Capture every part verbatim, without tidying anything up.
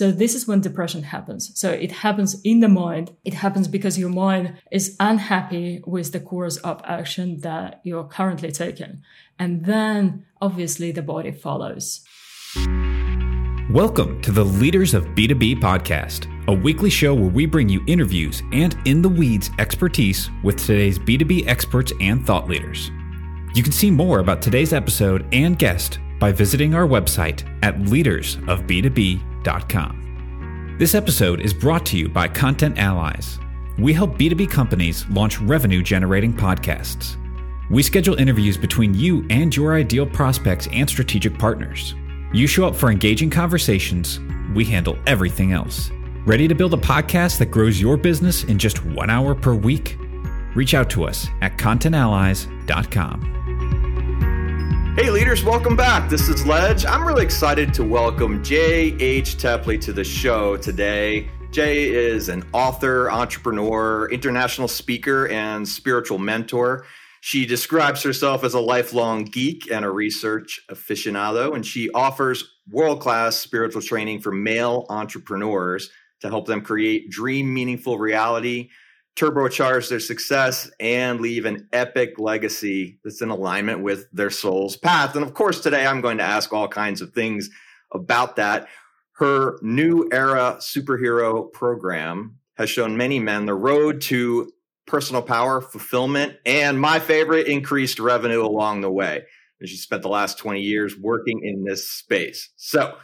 So this is when depression happens. So it happens in the mind. It happens because your mind is unhappy with the course of action that you're currently taking. And then obviously the body follows. Welcome to the Leaders of B two B podcast, a weekly show where we bring you interviews and in-the-weeds expertise with today's B two B experts and thought leaders. You can see more about today's episode and guest by visiting our website at leaders of b two b dot com. This episode is brought to you by Content Allies. We help B two B companies launch revenue-generating podcasts. We schedule interviews between you and your ideal prospects and strategic partners. You show up for engaging conversations, we handle everything else. Ready to build a podcast that grows your business in just one hour per week? Reach out to us at content allies dot com. Hey leaders, welcome back. This is Ledge. I'm really excited to welcome J. H. Tepley to the show today. Jay is an author, entrepreneur, international speaker, and spiritual mentor. She describes herself as a lifelong geek and a research aficionado, and she offers world-class spiritual training for male entrepreneurs to help them create dream meaningful reality, turbocharge their success, and leave an epic legacy that's in alignment with their soul's path. And of course, today I'm going to ask all kinds of things about that. Her New Era Superhero program has shown many men the road to personal power, fulfillment, and my favorite, increased revenue along the way. And she spent the last twenty years working in this space. So,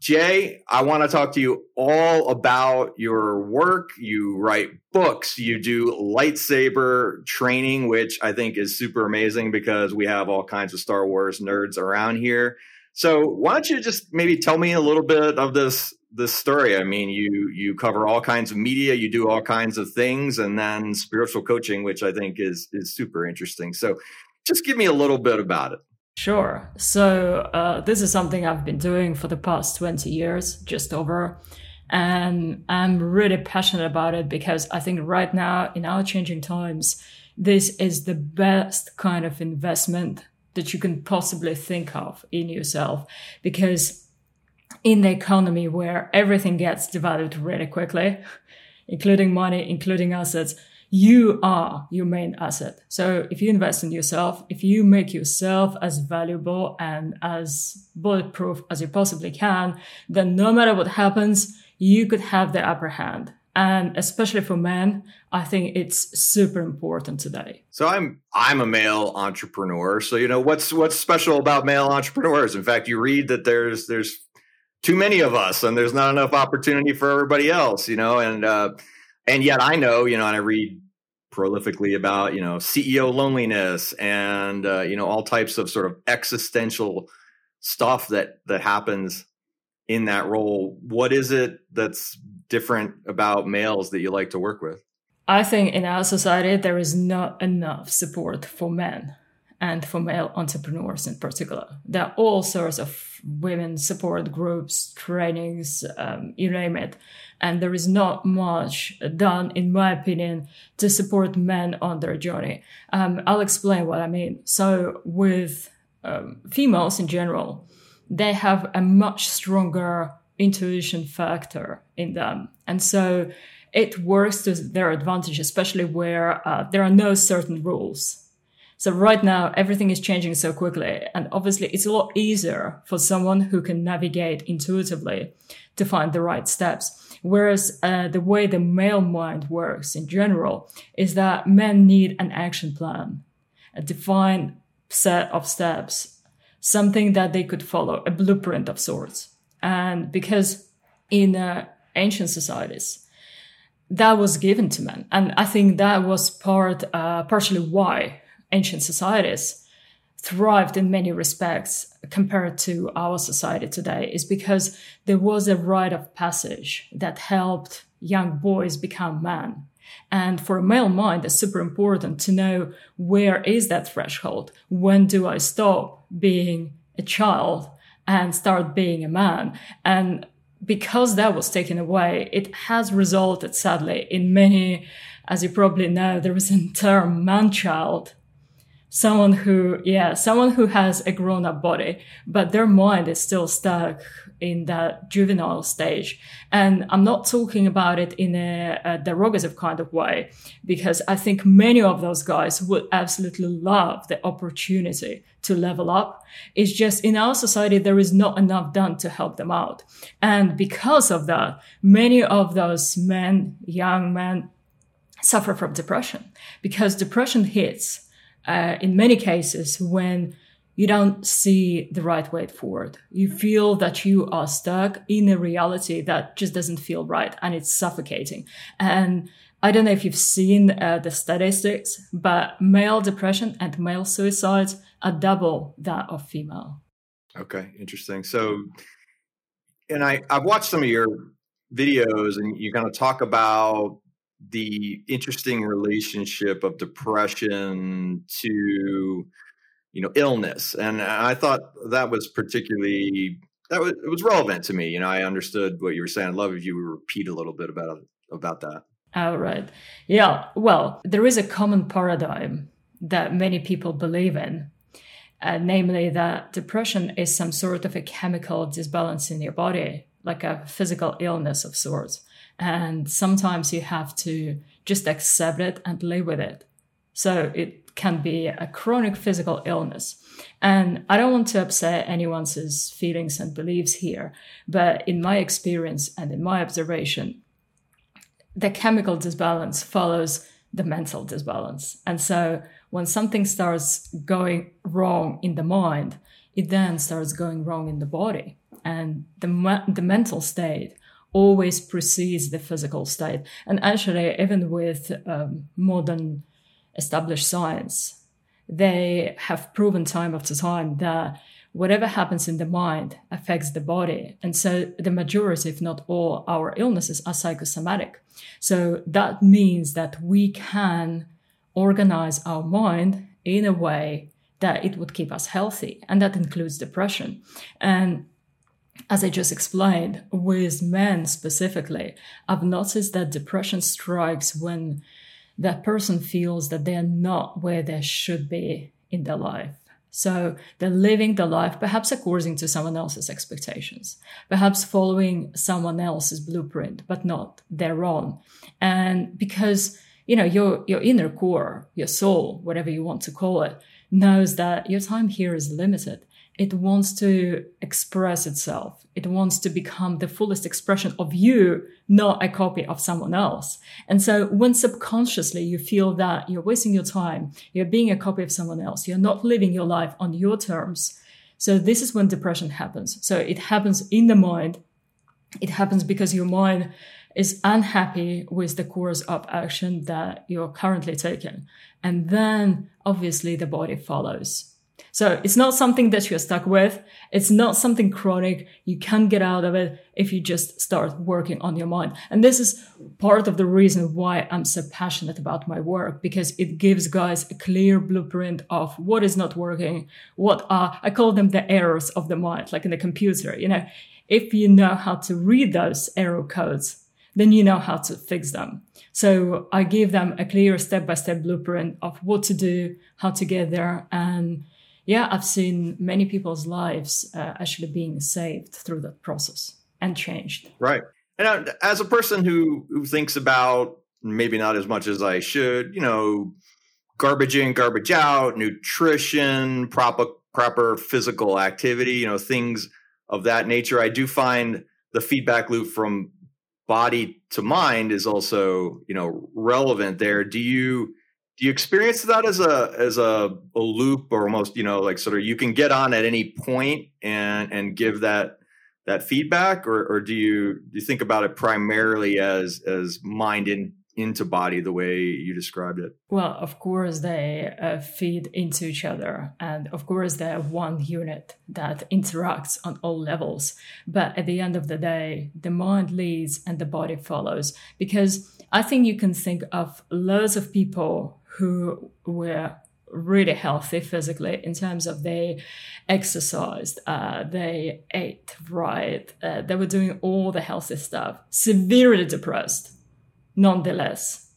Jay, I want to talk to you all about your work. You write books, you do lightsaber training, which I think is super amazing because we have all kinds of Star Wars nerds around here. So why don't you just maybe tell me a little bit of this this story? I mean, you you cover all kinds of media, you do all kinds of things, and then spiritual coaching, which I think is is super interesting. So just give me a little bit about it. Sure. So uh, this is something I've been doing for the past twenty years, just over. And I'm really passionate about it because I think right now in our changing times, this is the best kind of investment that you can possibly think of in yourself, because in the economy where everything gets divided really quickly, including money, including assets, you are your main asset. So if you invest in yourself, if you make yourself as valuable and as bulletproof as you possibly can, then no matter what happens, you could have the upper hand. And especially for men, I think it's super important today. So I'm I'm a male entrepreneur. So, you know, what's what's special about male entrepreneurs? In fact, you read that there's there's too many of us and there's not enough opportunity for everybody else, you know, and uh, and yet I know, you know, and I read prolifically about, you know, C E O loneliness and, uh, you know, all types of sort of existential stuff that that happens in that role. What is it that's different about males that you like to work with? I think in our society, there is not enough support for men and for male entrepreneurs in particular. There are all sorts of women support groups, trainings, um, you name it. And there is not much done, in my opinion, to support men on their journey. Um, I'll explain what I mean. So with um, females in general, they have a much stronger intuition factor in them. And so it works to their advantage, especially where uh, there are no certain rules. So right now, everything is changing so quickly. And obviously, it's a lot easier for someone who can navigate intuitively to find the right steps. Whereas uh, the way the male mind works in general is that men need an action plan, a defined set of steps, something that they could follow, a blueprint of sorts. And because in uh, ancient societies, that was given to men. And I think that was part, uh, partially why ancient societies thrived in many respects compared to our society today, is because there was a rite of passage that helped young boys become men. And for a male mind, it's super important to know, where is that threshold? When do I stop being a child and start being a man? And because that was taken away, it has resulted, sadly, in many, as you probably know, there is an entire man-child someone who, yeah, someone who has a grown up body, but their mind is still stuck in that juvenile stage. And I'm not talking about it in a, a derogative kind of way, because I think many of those guys would absolutely love the opportunity to level up. It's just in our society, there is not enough done to help them out. And because of that, many of those men, young men, suffer from depression, because depression hits uh, in many cases when you don't see the right way forward. You feel that you are stuck in a reality that just doesn't feel right, and it's suffocating. And I don't know if you've seen uh, the statistics, but male depression and male suicides are double that of female. Okay, interesting. So, and I, I've watched some of your videos, and you kind of talk about the interesting relationship of depression to, you know, illness. And I thought that was particularly, that was, it was relevant to me. You know, I understood what you were saying. I'd love if you would repeat a little bit about, about that. All right. Yeah. Well, there is a common paradigm that many people believe in, uh, namely that depression is some sort of a chemical disbalance in your body, like a physical illness of sorts. And sometimes you have to just accept it and live with it. So it can be a chronic physical illness. And I don't want to upset anyone's feelings and beliefs here, but in my experience and in my observation, the chemical disbalance follows the mental disbalance. And so when something starts going wrong in the mind, it then starts going wrong in the body. And the, the mental state always precedes the physical state. And actually, even with um, modern established science, they have proven time after time that whatever happens in the mind affects the body. And so the majority, if not all, our illnesses are psychosomatic. So that means that we can organize our mind in a way that it would keep us healthy. And that includes depression. And as I just explained, with men specifically, I've noticed that depression strikes when that person feels that they're not where they should be in their life. So they're living their life perhaps according to someone else's expectations, perhaps following someone else's blueprint, but not their own. And because, you know, your your inner core, your soul, whatever you want to call it, knows that your time here is limited. It wants to express itself. It wants to become the fullest expression of you, not a copy of someone else. And so when subconsciously you feel that you're wasting your time, you're being a copy of someone else, you're not living your life on your terms. So this is when depression happens. So it happens in the mind. It happens because your mind is unhappy with the course of action that you're currently taking. And then obviously the body follows. So it's not something that you're stuck with. It's not something chronic. You can get out of it if you just start working on your mind. And this is part of the reason why I'm so passionate about my work, because it gives guys a clear blueprint of what is not working, what are, I call them the errors of the mind, like in the computer. You know, if you know how to read those error codes, then you know how to fix them. So I give them a clear step-by-step blueprint of what to do, how to get there, and yeah, I've seen many people's lives uh, actually being saved through that process and changed. Right. And I, as a person who, who thinks about, maybe not as much as I should, you know, garbage in, garbage out, nutrition, proper, proper physical activity, you know, things of that nature, I do find the feedback loop from body to mind is also, you know, relevant there. Do you... Do you experience that as a as a, a loop, or almost, you know, like sort of you can get on at any point and and give that that feedback, or or do you do you think about it primarily as as mind in, into body the way you described it? Well, of course they uh, feed into each other, and of course they're one unit that interacts on all levels. But at the end of the day, the mind leads and the body follows, because I think you can think of loads of people who were really healthy physically in terms of they exercised, uh, they ate right, uh, they were doing all the healthy stuff, severely depressed, nonetheless.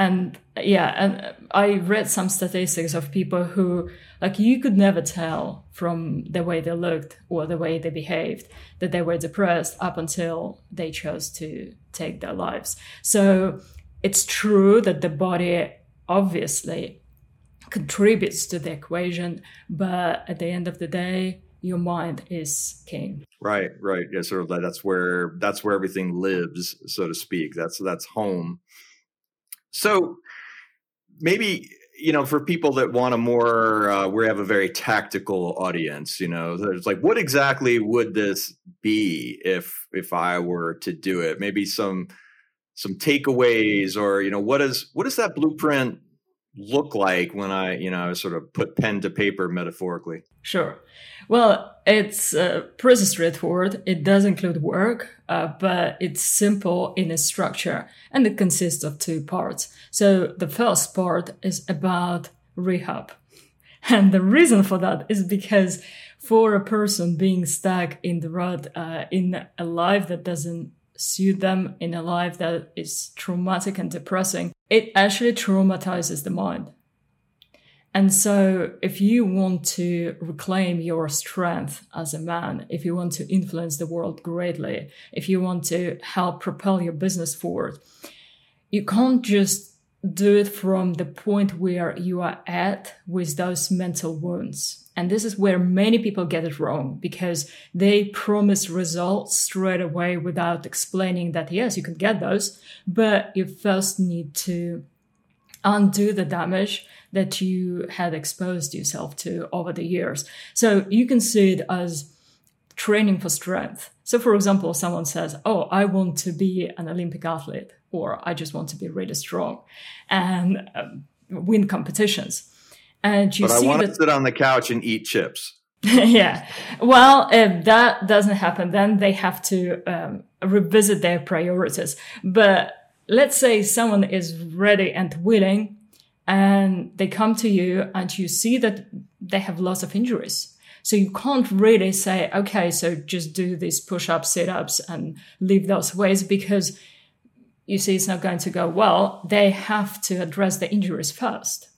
And yeah, and I read some statistics of people who, like, you could never tell from the way they looked or the way they behaved that they were depressed up until they chose to take their lives. So it's true that the body obviously contributes to the equation, but at the end of the day, your mind is king. Right, right. Yeah, sort of like that's where that's where everything lives, so to speak. That's that's home. So maybe, you know, for people that want a more, uh, we have a very tactical audience, you know, there's like, what exactly would this be if if I were to do it? Maybe some some takeaways, or, you know, what is what does that blueprint look like when I, you know, sort of put pen to paper metaphorically? Sure. Well, it's uh, pretty straightforward. It does include work, uh, but it's simple in its structure, and it consists of two parts. So the first part is about rehab. And the reason for that is because for a person being stuck in the rut, uh, in a life that doesn't suit them, in a life that is traumatic and depressing, it actually traumatizes the mind. And so if you want to reclaim your strength as a man, if you want to influence the world greatly, if you want to help propel your business forward, you can't just do it from the point where you are at with those mental wounds. And this is where many people get it wrong, because they promise results straight away without explaining that, yes, you can get those, but you first need to undo the damage that you had exposed yourself to over the years. So you can see it as training for strength. So, for example, someone says, oh, I want to be an Olympic athlete, or I just want to be really strong and um, win competitions. And you but see I want that, to sit on the couch and eat chips. Yeah. Well, if that doesn't happen, then they have to um, revisit their priorities. But let's say someone is ready and willing, and they come to you and you see that they have lots of injuries. So you can't really say, okay, so just do these push-ups, sit-ups, and leave those weights, because you see it's not going to go well. They have to address the injuries first.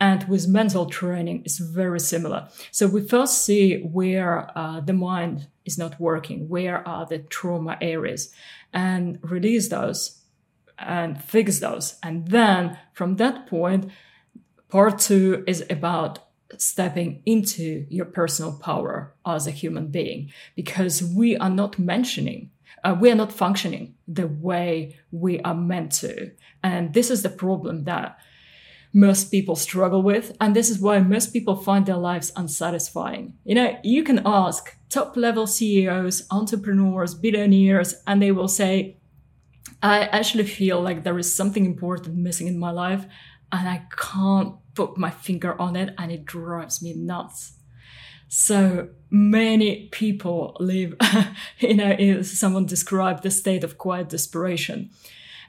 And with mental training, it's very similar. So we first see where uh, the mind is not working, where are the trauma areas, and release those and fix those. And then from that point, part two is about stepping into your personal power as a human being, because we are not mentioning Uh, we are not functioning the way we are meant to. And this is the problem that most people struggle with, and this is why most people find their lives unsatisfying. You know, you can ask top-level C E Os, entrepreneurs, billionaires, and they will say, I actually feel like there is something important missing in my life, and I can't put my finger on it, and it drives me nuts. So many people live, you know, someone described the state of quiet desperation.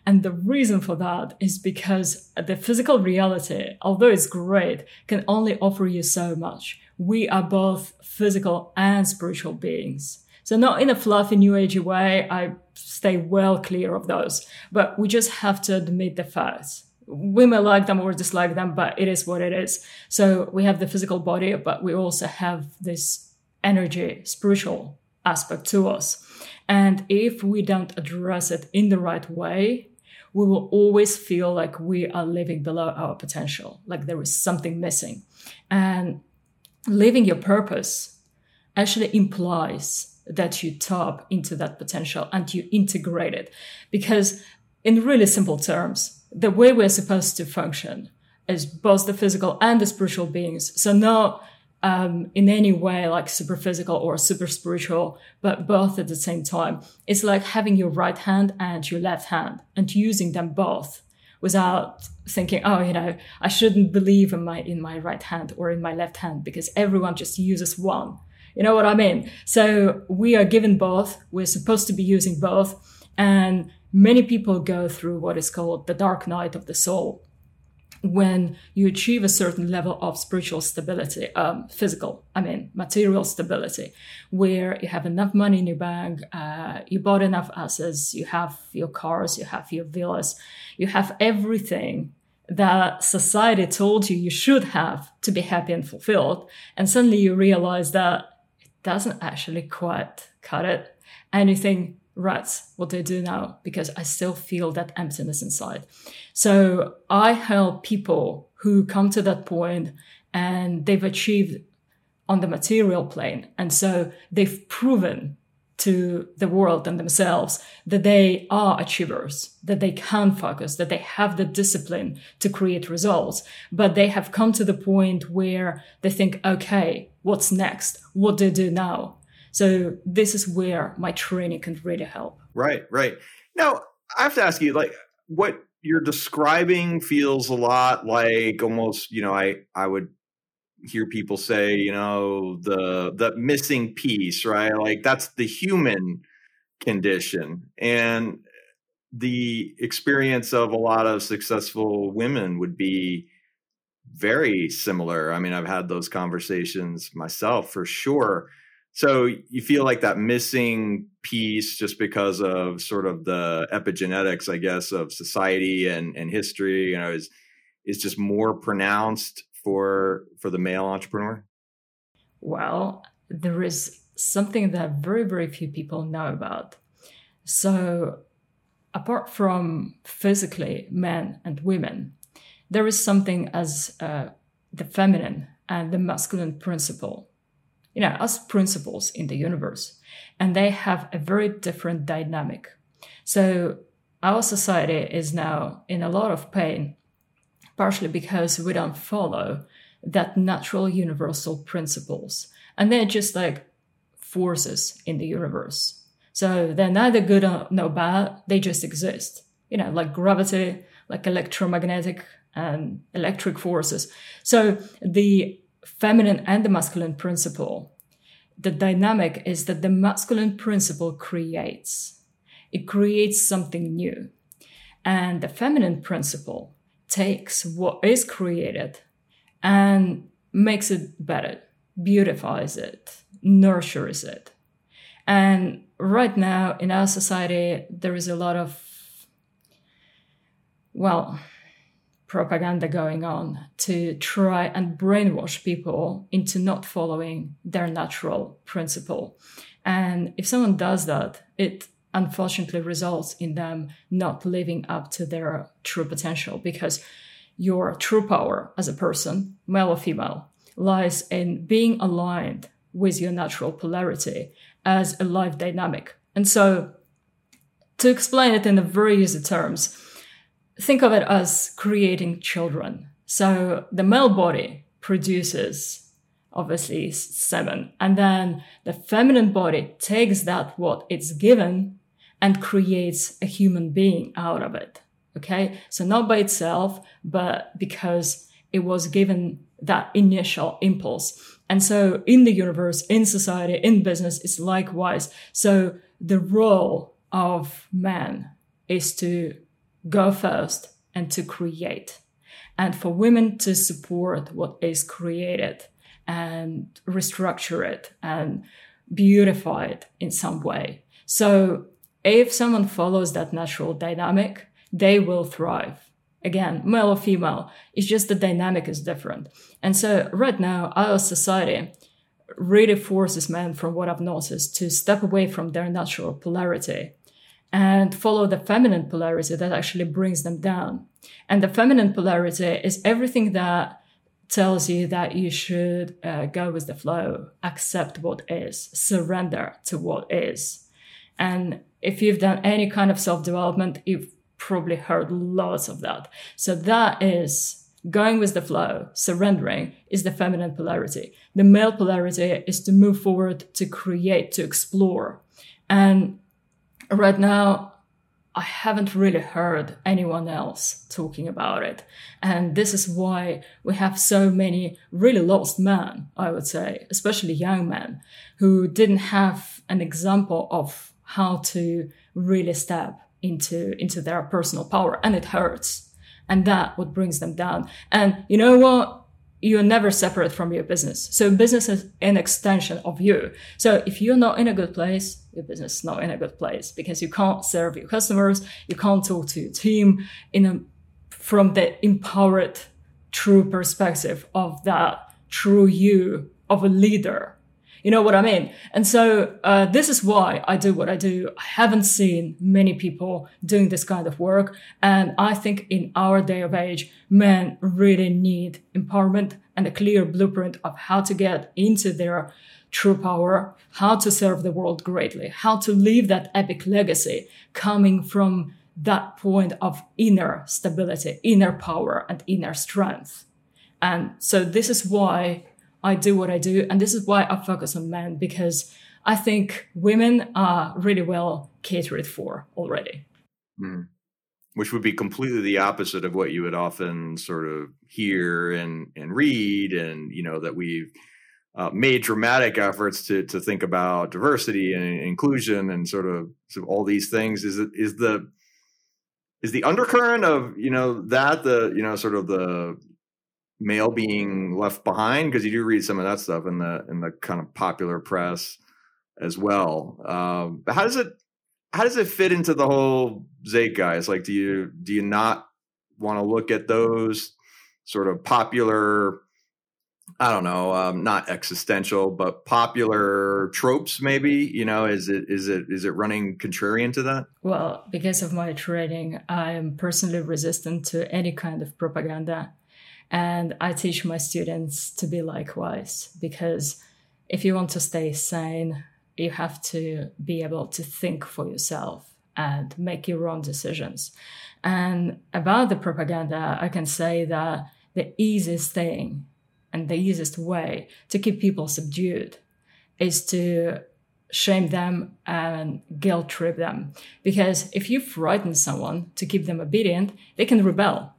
And the reason for that is because the physical reality, although it's great, can only offer you so much. We are both physical and spiritual beings. So not in a fluffy new agey way, I stay well clear of those, but we just have to admit the facts. We may like them or dislike them, but it is what it is. So we have the physical body, but we also have this energy, spiritual aspect to us. And if we don't address it in the right way, we will always feel like we are living below our potential, like there is something missing. And living your purpose actually implies that you tap into that potential and you integrate it. Because in really simple terms, the way we're supposed to function is both the physical and the spiritual beings. So no Um, in any way, like super physical or super spiritual, but both at the same time. It's like having your right hand and your left hand and using them both without thinking, oh, you know, I shouldn't believe in my, in my right hand or in my left hand, because everyone just uses one. You know what I mean? So we are given both. We're supposed to be using both. And many people go through what is called the dark night of the soul, when you achieve a certain level of spiritual stability, um, physical, I mean, material stability, where you have enough money in your bank, uh, you bought enough assets, you have your cars, you have your villas, you have everything that society told you you should have to be happy and fulfilled. And suddenly you realize that it doesn't actually quite cut it. And you think, right, what do I do now? Because I still feel that emptiness inside. So I help people who come to that point and they've achieved on the material plane. And so they've proven to the world and themselves that they are achievers, that they can focus, that they have the discipline to create results. But they have come to the point where they think, okay, what's next? What do I do now? So this is where my training can really help. Right, right. Now, I have to ask you, like, what you're describing feels a lot like almost, you know, I, I would hear people say, you know, the the missing piece, right? Like, that's the human condition. And the experience of a lot of successful women would be very similar. I mean, I've had those conversations myself for sure. So you feel like that missing piece just because of sort of the epigenetics, I guess, of society and, and history, you know, is is just more pronounced for for the male entrepreneur? Well, there is something that very, very few people know about. So apart from physically men and women, there is something as uh, the feminine and the masculine principle. You know, as principles in the universe, and they have a very different dynamic. So our society is now in a lot of pain, partially because we don't follow that natural universal principles. And they're just like forces in the universe. So they're neither good nor bad. They just exist, you know, like gravity, like electromagnetic and electric forces. So the feminine and the masculine principle, the dynamic is that the masculine principle creates. It creates something new. And the feminine principle takes what is created and makes it better, beautifies it, nurtures it. And right now in our society, there is a lot of, well, propaganda going on to try and brainwash people into not following their natural principle. And if someone does that, it unfortunately results in them not living up to their true potential, because your true power as a person, male or female, lies in being aligned with your natural polarity as a life dynamic. And so to explain it in a very easy terms, think of it as creating children. So the male body produces, obviously, semen. And then the feminine body takes that, what it's given, and creates a human being out of it. Okay? So not by itself, but because it was given that initial impulse. And so in the universe, in society, in business, it's likewise. So the role of man is to go first and to create, and for women to support what is created and restructure it and beautify it in some way. So if someone follows that natural dynamic, they will thrive. Again, male or female, it's just the dynamic is different. And so right now, our society really forces men, from what I've noticed, to step away from their natural polarity and follow the feminine polarity that actually brings them down. And the feminine polarity is everything that tells you that you should uh, go with the flow, accept what is, surrender to what is. And if you've done any kind of self-development, you've probably heard lots of that. So that is going with the flow, surrendering, is the feminine polarity. The male polarity is to move forward, to create, to explore. And right now, I haven't really heard anyone else talking about it. And this is why we have so many really lost men, I would say, especially young men, who didn't have an example of how to really step into, into their personal power. And it hurts. And that what brings them down. And you know what? You're never separate from your business. So business is an extension of you. So if you're not in a good place, your business is not in a good place because you can't serve your customers. You can't talk to your team in a, from the empowered, true perspective of that true you of a leader. You know what I mean? And so uh, this is why I do what I do. I haven't seen many people doing this kind of work. And I think in our day of age, men really need empowerment and a clear blueprint of how to get into their true power, how to serve the world greatly, how to leave that epic legacy coming from that point of inner stability, inner power, and inner strength. And so this is why I do what I do. And this is why I focus on men, because I think women are really well catered for already. Mm. Which would be completely the opposite of what you would often sort of hear and, and read. And, you know, that we've uh, made dramatic efforts to to think about diversity and inclusion and sort of, sort of all these things. Is it, is the, is the undercurrent of, you know, that the, you know, sort of the male being left behind, because you do read some of that stuff in the in the kind of popular press as well. Um, but how does it how does it fit into the whole zeitgeist? Like, do you do you not want to look at those sort of popular, I don't know, um, not existential, but popular tropes? Maybe, you know, is it is it is it running contrarian to that? Well, because of my training, I am personally resistant to any kind of propaganda. And I teach my students to be likewise, because if you want to stay sane, you have to be able to think for yourself and make your own decisions. And about the propaganda, I can say that the easiest thing and the easiest way to keep people subdued is to shame them and guilt trip them. Because if you frighten someone to keep them obedient, they can rebel.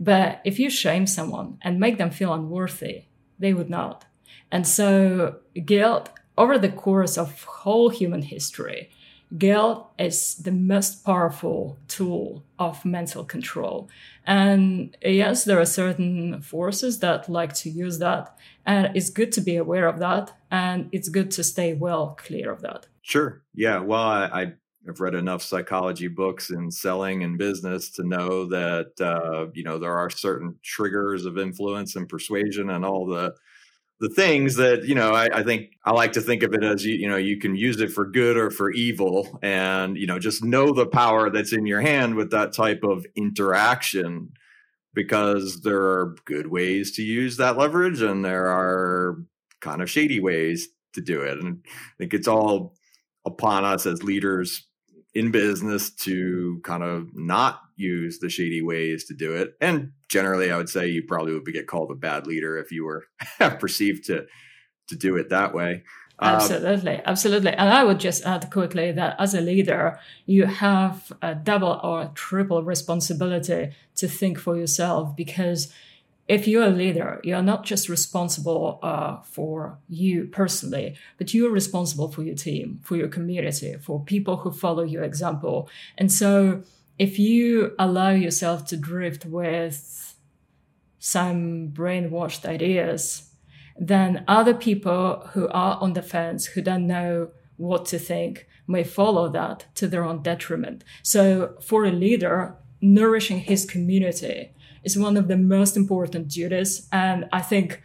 But if you shame someone and make them feel unworthy, they would not. And so guilt, over the course of whole human history, guilt is the most powerful tool of mental control. And yes, there are certain forces that like to use that. And it's good to be aware of that. And it's good to stay well clear of that. Sure. Yeah. Well, I... I've read enough psychology books in selling and business to know that, uh, you know, there are certain triggers of influence and persuasion and all the the things that, you know, I, I think I like to think of it as, you, you know, you can use it for good or for evil. And, you know, just know the power that's in your hand with that type of interaction, because there are good ways to use that leverage and there are kind of shady ways to do it. And I think it's all upon us as leaders in business to kind of not use the shady ways to do it. And generally, I would say you probably would get called a bad leader if you were perceived to to do it that way. Absolutely. Um, absolutely. And I would just add quickly that as a leader, you have a double or triple responsibility to think for yourself, because if you're a leader, you're not just responsible uh, for you personally, but you're responsible for your team, for your community, for people who follow your example. And so if you allow yourself to drift with some brainwashed ideas, then other people who are on the fence, who don't know what to think, may follow that to their own detriment. So for a leader, nourishing his community is one of the most important duties. And I think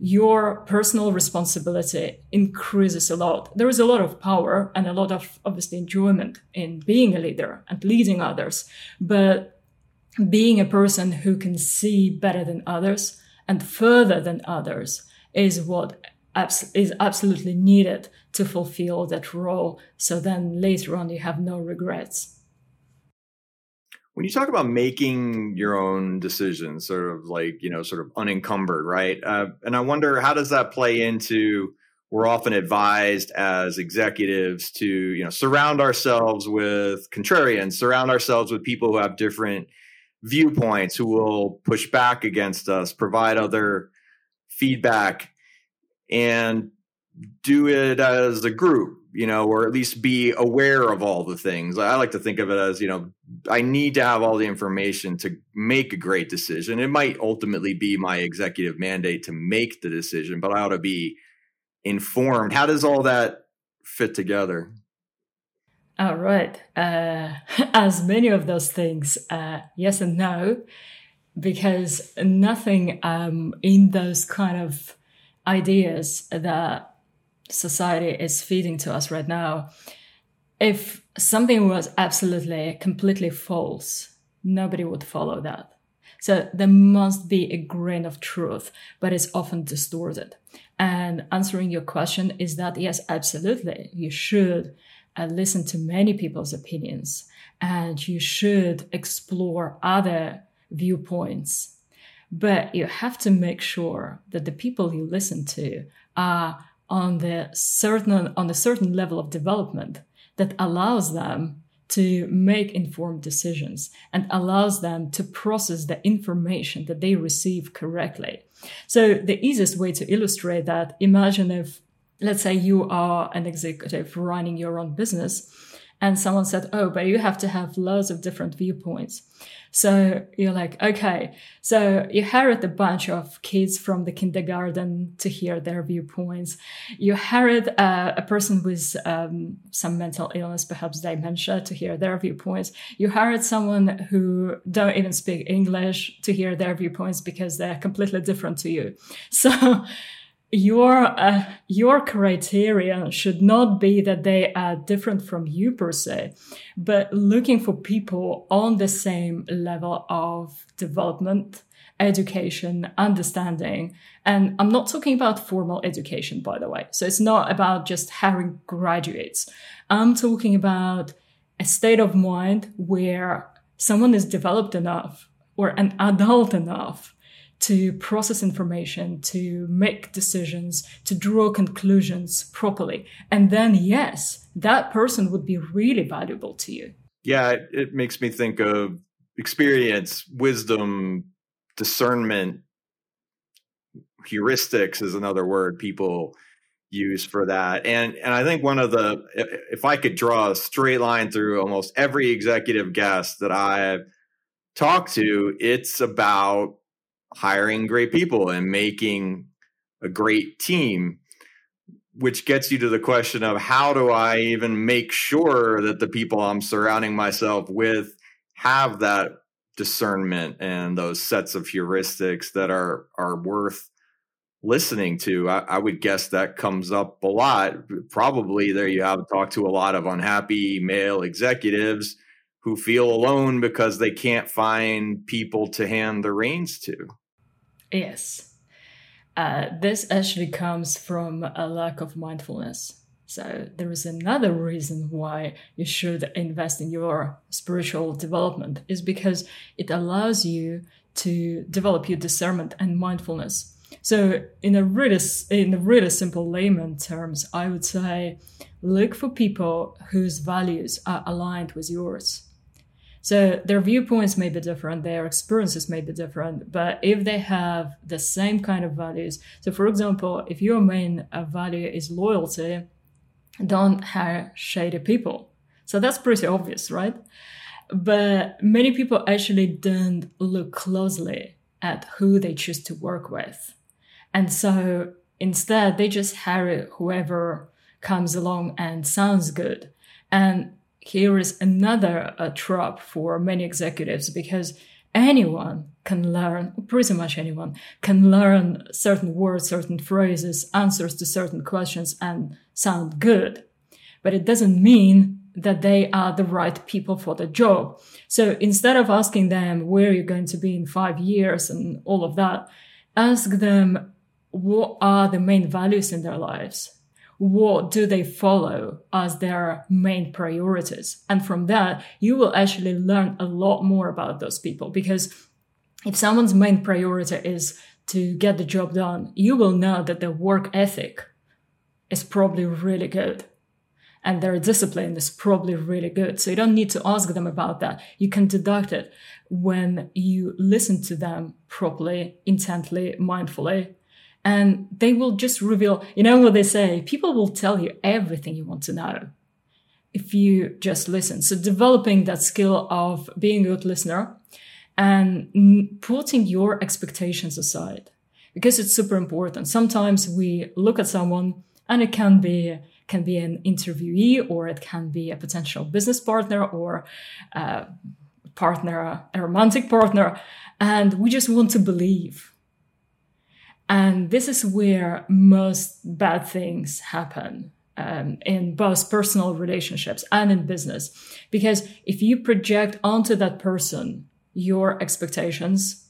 your personal responsibility increases a lot. There is a lot of power and a lot of, obviously, enjoyment in being a leader and leading others. But being a person who can see better than others and further than others is what abs- is absolutely needed to fulfill that role. So then later on, you have no regrets. When you talk about making your own decisions, sort of like, you know, sort of unencumbered, right? Uh, and I wonder, how does that play into, we're often advised as executives to, you know, surround ourselves with contrarians, surround ourselves with people who have different viewpoints, who will push back against us, provide other feedback, and do it as a group. you know, or at least be aware of all the things. I like to think of it as, you know, I need to have all the information to make a great decision. It might ultimately be my executive mandate to make the decision, but I ought to be informed. How does all that fit together? All right. Uh, as many of those things, uh, yes and no, because nothing um, in those kind of ideas that society is feeding to us right now, if something was absolutely completely false, nobody would follow that. So there must be a grain of truth, but it's often distorted. And answering your question is that, yes, absolutely, you should uh, listen to many people's opinions, and you should explore other viewpoints. But you have to make sure that the people you listen to are on the certain on a certain level of development that allows them to make informed decisions and allows them to process the information that they receive correctly. So the easiest way to illustrate that, imagine if, let's say, you are an executive running your own business and someone said, oh, but you have to have loads of different viewpoints. So you're like, okay, so you hired a bunch of kids from the kindergarten to hear their viewpoints. You hired uh, a person with um, some mental illness, perhaps dementia, to hear their viewpoints. You hired someone who don't even speak English to hear their viewpoints because they're completely different to you. So Your uh, your criteria should not be that they are different from you per se, but looking for people on the same level of development, education, understanding. And I'm not talking about formal education, by the way. So it's not about just hiring graduates. I'm talking about a state of mind where someone is developed enough or an adult enough to process information, to make decisions, to draw conclusions properly. And then, yes, that person would be really valuable to you. Yeah, it, it makes me think of experience, wisdom, discernment. Heuristics is another word people use for that. And, and I think one of the, if I could draw a straight line through almost every executive guest that I've talked to, it's about hiring great people and making a great team, which gets you to the question of how do I even make sure that the people I'm surrounding myself with have that discernment and those sets of heuristics that are, are worth listening to. I, I would guess that comes up a lot. Probably there you have talked to a lot of unhappy male executives who feel alone because they can't find people to hand the reins to. Yes. Uh, this actually comes from a lack of mindfulness. So there is another reason why you should invest in your spiritual development, is because it allows you to develop your discernment and mindfulness. So in a really, in a really simple layman terms, I would say, look for people whose values are aligned with yours. So their viewpoints may be different, their experiences may be different, but if they have the same kind of values, so for example, if your main value is loyalty, don't hire shady people. So that's pretty obvious, right? But many people actually don't look closely at who they choose to work with. And so instead, they just hire whoever comes along and sounds good. And here is another uh, trap for many executives, because anyone can learn, pretty much anyone can learn certain words, certain phrases, answers to certain questions and sound good. But it doesn't mean that they are the right people for the job. So instead of asking them where you're going to be in five years and all of that, ask them what are the main values in their lives. What do they follow as their main priorities? And from that, you will actually learn a lot more about those people, because if someone's main priority is to get the job done, you will know that their work ethic is probably really good and their discipline is probably really good. So you don't need to ask them about that. You can deduct it when you listen to them properly, intently, mindfully, and they will just reveal, you know what they say, people will tell you everything you want to know if you just listen. So developing that skill of being a good listener and putting your expectations aside, because it's super important. Sometimes we look at someone and it can be can be an interviewee, or it can be a potential business partner, or a partner, a romantic partner, and we just want to believe. And this is where most bad things happen. Um, in both personal relationships and in business. Because if you project onto that person your expectations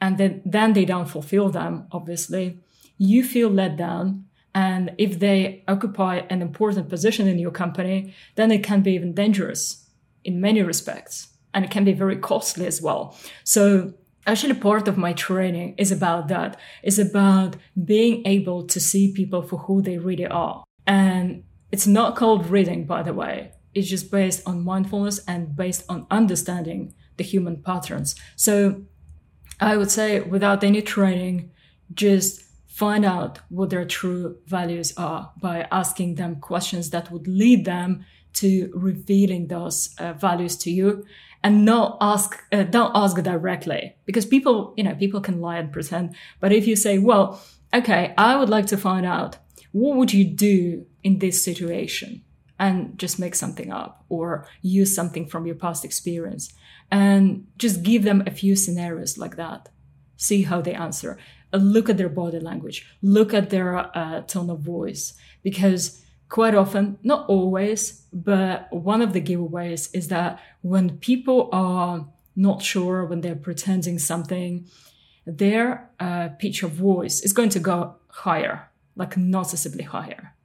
and then, then they don't fulfill them, obviously, you feel let down. And if they occupy an important position in your company, then it can be even dangerous in many respects. And it can be very costly as well. So actually part of my training is about that. It's about being able to see people for who they really are. And it's not called reading, by the way. It's just based on mindfulness and based on understanding the human patterns. So I would say without any training, just find out what their true values are by asking them questions that would lead them to revealing those uh, values to you. And not ask, uh, don't ask directly, because people, you know, people can lie and pretend. But if you say, well, okay, I would like to find out, what would you do in this situation? And just make something up or use something from your past experience and just give them a few scenarios like that. See how they answer. Look at their body language. Look at their uh, tone of voice, because quite often, not always, but one of the giveaways is that when people are not sure, when they're pretending something, their uh, pitch of voice is going to go higher. Like noticeably higher.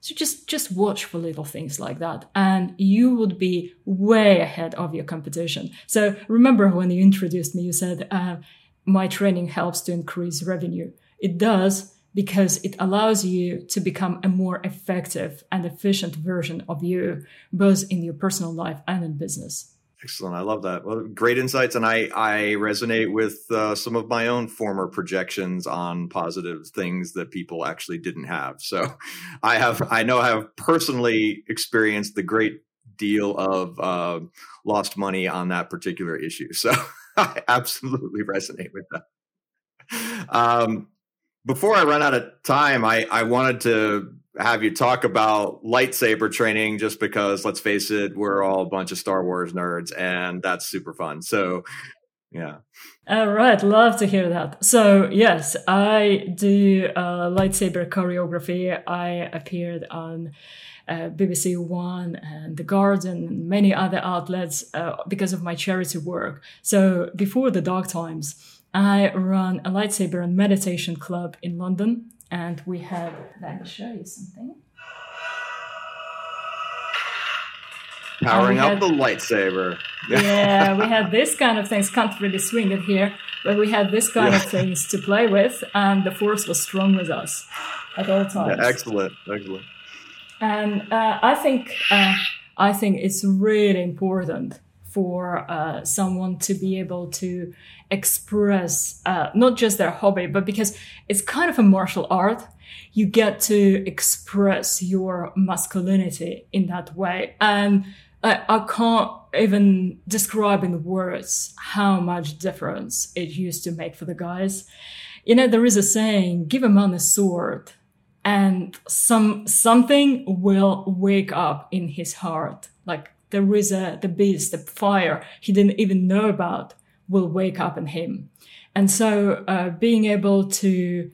So just, just watch for little things like that. And you would be way ahead of your competition. So remember when you introduced me, you said, uh, my training helps to increase revenue. It does, because it allows you to become a more effective and efficient version of you, both in your personal life and in business. Excellent. I love that. Well, great insights. And I, I resonate with uh, some of my own former projections on positive things that people actually didn't have. So I have, I know I have personally experienced the great deal of uh, lost money on that particular issue. So I absolutely resonate with that. Um, before I run out of time, I, I wanted to have you talk about lightsaber training, just because, let's face it, we're all a bunch of Star Wars nerds and that's super fun. So, yeah. All right. Love to hear that. So, yes, I do uh, lightsaber choreography. I appeared on uh, B B C One and The Guardian and many other outlets uh, because of my charity work. So before the dark times, I run a lightsaber and meditation club in London. And we have, let me show you something. Powering had, up the lightsaber. Yeah, we had this kind of things. Can't really swing it here, but we had this kind yeah. of things to play with. And the force was strong with us at all times. Yeah, excellent, excellent. And uh, I think uh, I think it's really important for uh, someone to be able to express uh, not just their hobby, but because it's kind of a martial art, you get to express your masculinity in that way. And I, I can't even describe in words how much difference it used to make for the guys. You know, there is a saying, give a man a sword and some something will wake up in his heart. Like, there is a, the beast, the fire he didn't even know about will wake up in him. And so uh, being able to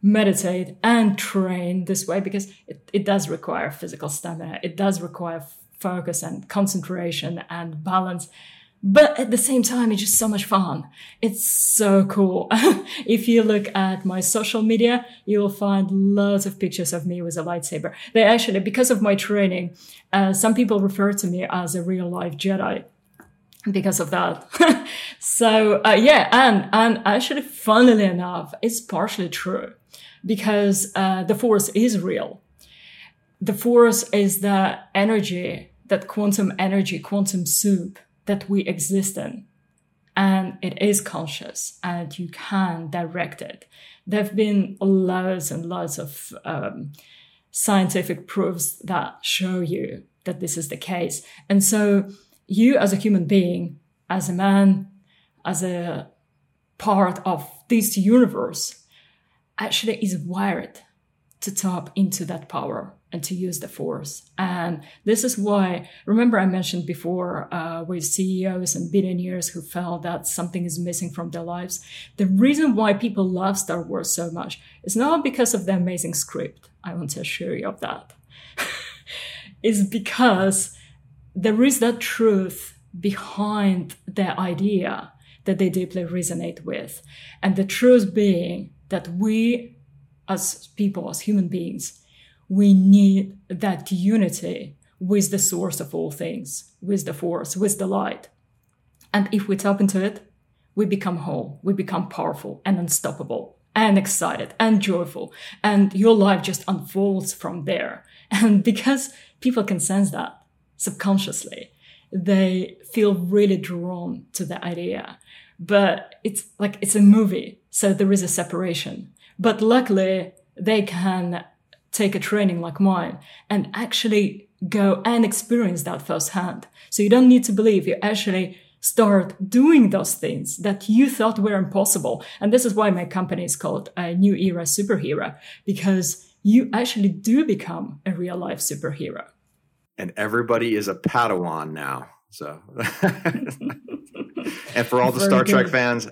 meditate and train this way, because it, it does require physical stamina. It does require f- focus and concentration and balance. But at the same time, it's just so much fun. It's so cool. If you look at my social media, you will find lots of pictures of me with a lightsaber. They actually, because of my training, uh, some people refer to me as a real life Jedi because of that. So, uh, yeah, and, and actually, funnily enough, it's partially true because uh, the force is real. The force is the energy, that quantum energy, quantum soup that we exist in. and it is conscious and you can direct it. There have been loads and loads of um, scientific proofs that show you that this is the case. And so you as a human being, as a man, as a part of this universe, actually is wired to tap into that power and to use the force. And this is why, remember I mentioned before uh, with C E Os and billionaires who felt that something is missing from their lives. The reason why people love Star Wars so much is not because of the amazing script. I want to assure you of that. It's because there is that truth behind the idea that they deeply resonate with. And the truth being that we as people, as human beings, we need that unity with the source of all things, with the force, with the light. And if we tap into it, we become whole, we become powerful and unstoppable and excited and joyful. And your life just unfolds from there. And because people can sense that subconsciously, they feel really drawn to the idea. But it's like, it's a movie, so there is a separation. But luckily, they can take a training like mine and actually go and experience that firsthand. So you don't need to believe, you actually start doing those things that you thought were impossible. And this is why my company is called uh, New Era Superhero, because you actually do become a real life superhero. And everybody is a Padawan now. So, and for all the Very Star good. Trek fans,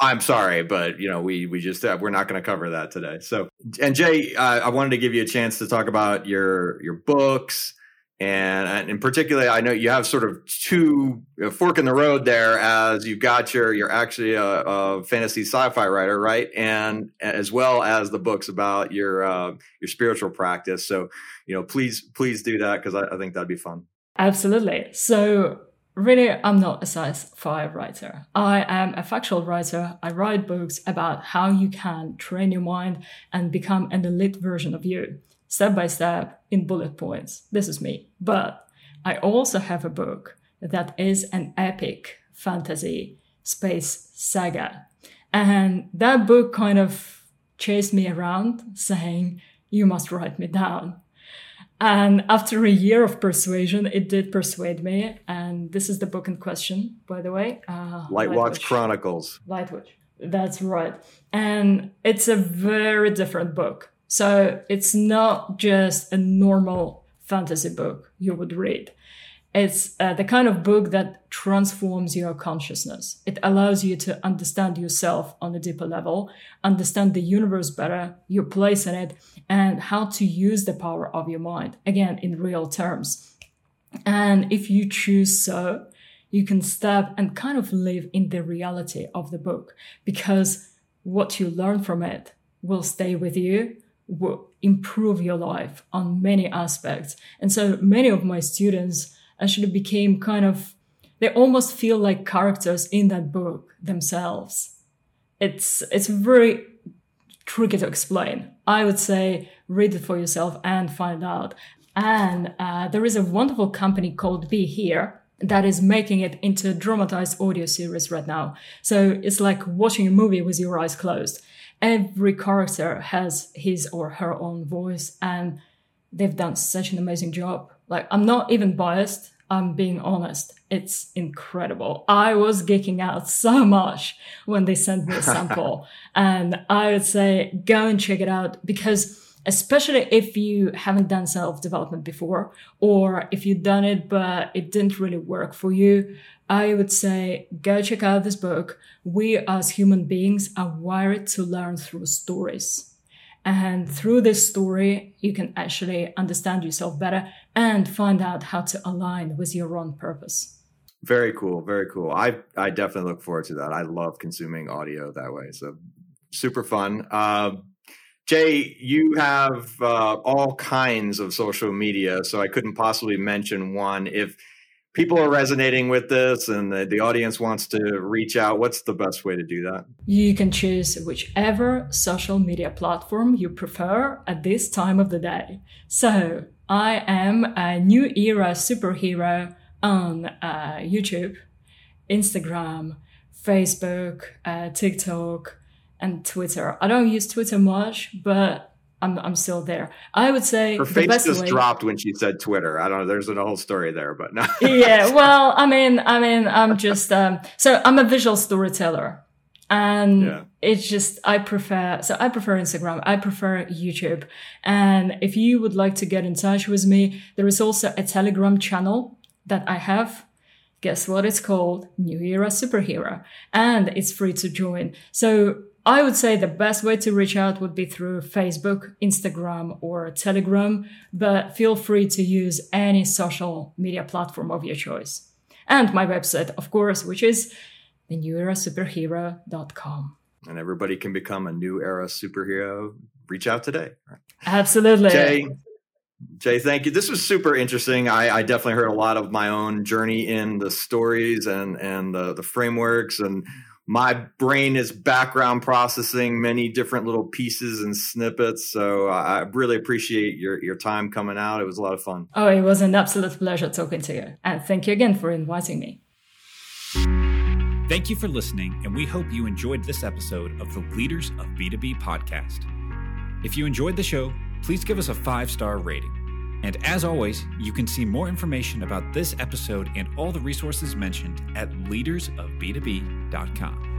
I'm sorry, but you know, we we just uh, we're not going to cover that today. So, and Jay, uh, I wanted to give you a chance to talk about your your books, and, and in particular, I know you have sort of two a fork in the road there, as you've got your you're actually a, a fantasy sci-fi writer, right? And as well as the books about your uh, your spiritual practice. So, you know, please please do that, because I, I think that'd be fun. Absolutely. So. Really, I'm not a sci-fi writer. I am a factual writer. I write books about how you can train your mind and become an elite version of you, step by step, in bullet points. This is me. But I also have a book that is an epic fantasy space saga. And that book kind of chased me around saying, you must write me down. And after a year of persuasion, it did persuade me. And this is the book in question, by the way. Uh, Lightwatch Chronicles. Lightwatch. That's right. And it's a very different book. So it's not just a normal fantasy book you would read. It's uh, the kind of book that transforms your consciousness. It allows you to understand yourself on a deeper level, understand the universe better, your place in it, and how to use the power of your mind, again, in real terms. And if you choose so, you can step and kind of live in the reality of the book, because what you learn from it will stay with you, will improve your life on many aspects. And so many of my students actually became kind of, they almost feel like characters in that book themselves. It's it's very tricky to explain. I would say read it for yourself and find out. And uh, there is a wonderful company called Be Here that is making it into a dramatized audio series right now. So it's like watching a movie with your eyes closed. Every character has his or her own voice, and they've done such an amazing job. Like, I'm not even biased. I'm being honest. It's incredible. I was geeking out so much when they sent me a sample. And I would say, go and check it out, because especially if you haven't done self-development before, or if you've done it, but it didn't really work for you, I would say, go check out this book. We as human beings are wired to learn through stories. And through this story, you can actually understand yourself better and find out how to align with your own purpose. Very cool. Very cool. I, I definitely look forward to that. I love consuming audio that way. So super fun. Uh, Jay, you have uh, all kinds of social media, so I couldn't possibly mention one. If people are resonating with this and the, the audience wants to reach out, what's the best way to do that? You can choose whichever social media platform you prefer at this time of the day. So I am a New Era Superhero on uh, YouTube, Instagram, Facebook, uh, TikTok, and Twitter. I don't use Twitter much, but I'm I'm still there. I would say her face the best just way, dropped when she said Twitter. I don't know. There's a whole story there, but no. Yeah. Well, I mean, I mean, I'm just um, so I'm a visual storyteller, and yeah. it's just I prefer. So I prefer Instagram. I prefer YouTube. And if you would like to get in touch with me, there is also a Telegram channel that I have. Guess what? It's called New Era Superhero, and it's free to join. So I would say the best way to reach out would be through Facebook, Instagram, or Telegram, but feel free to use any social media platform of your choice. And my website, of course, which is the new era superhero dot com. And everybody can become a New Era Superhero. Reach out today. Absolutely. Jay, Jay thank you. This was super interesting. I, I definitely heard a lot of my own journey in the stories and, and the, the frameworks, and my brain is background processing many different little pieces and snippets. So I really appreciate your, your time coming out. It was a lot of fun. Oh, it was an absolute pleasure talking to you. And thank you again for inviting me. Thank you for listening. And we hope you enjoyed this episode of the Leaders of B two B podcast. If you enjoyed the show, please give us a five-star rating. And as always, you can see more information about this episode and all the resources mentioned at leaders of b two b dot com.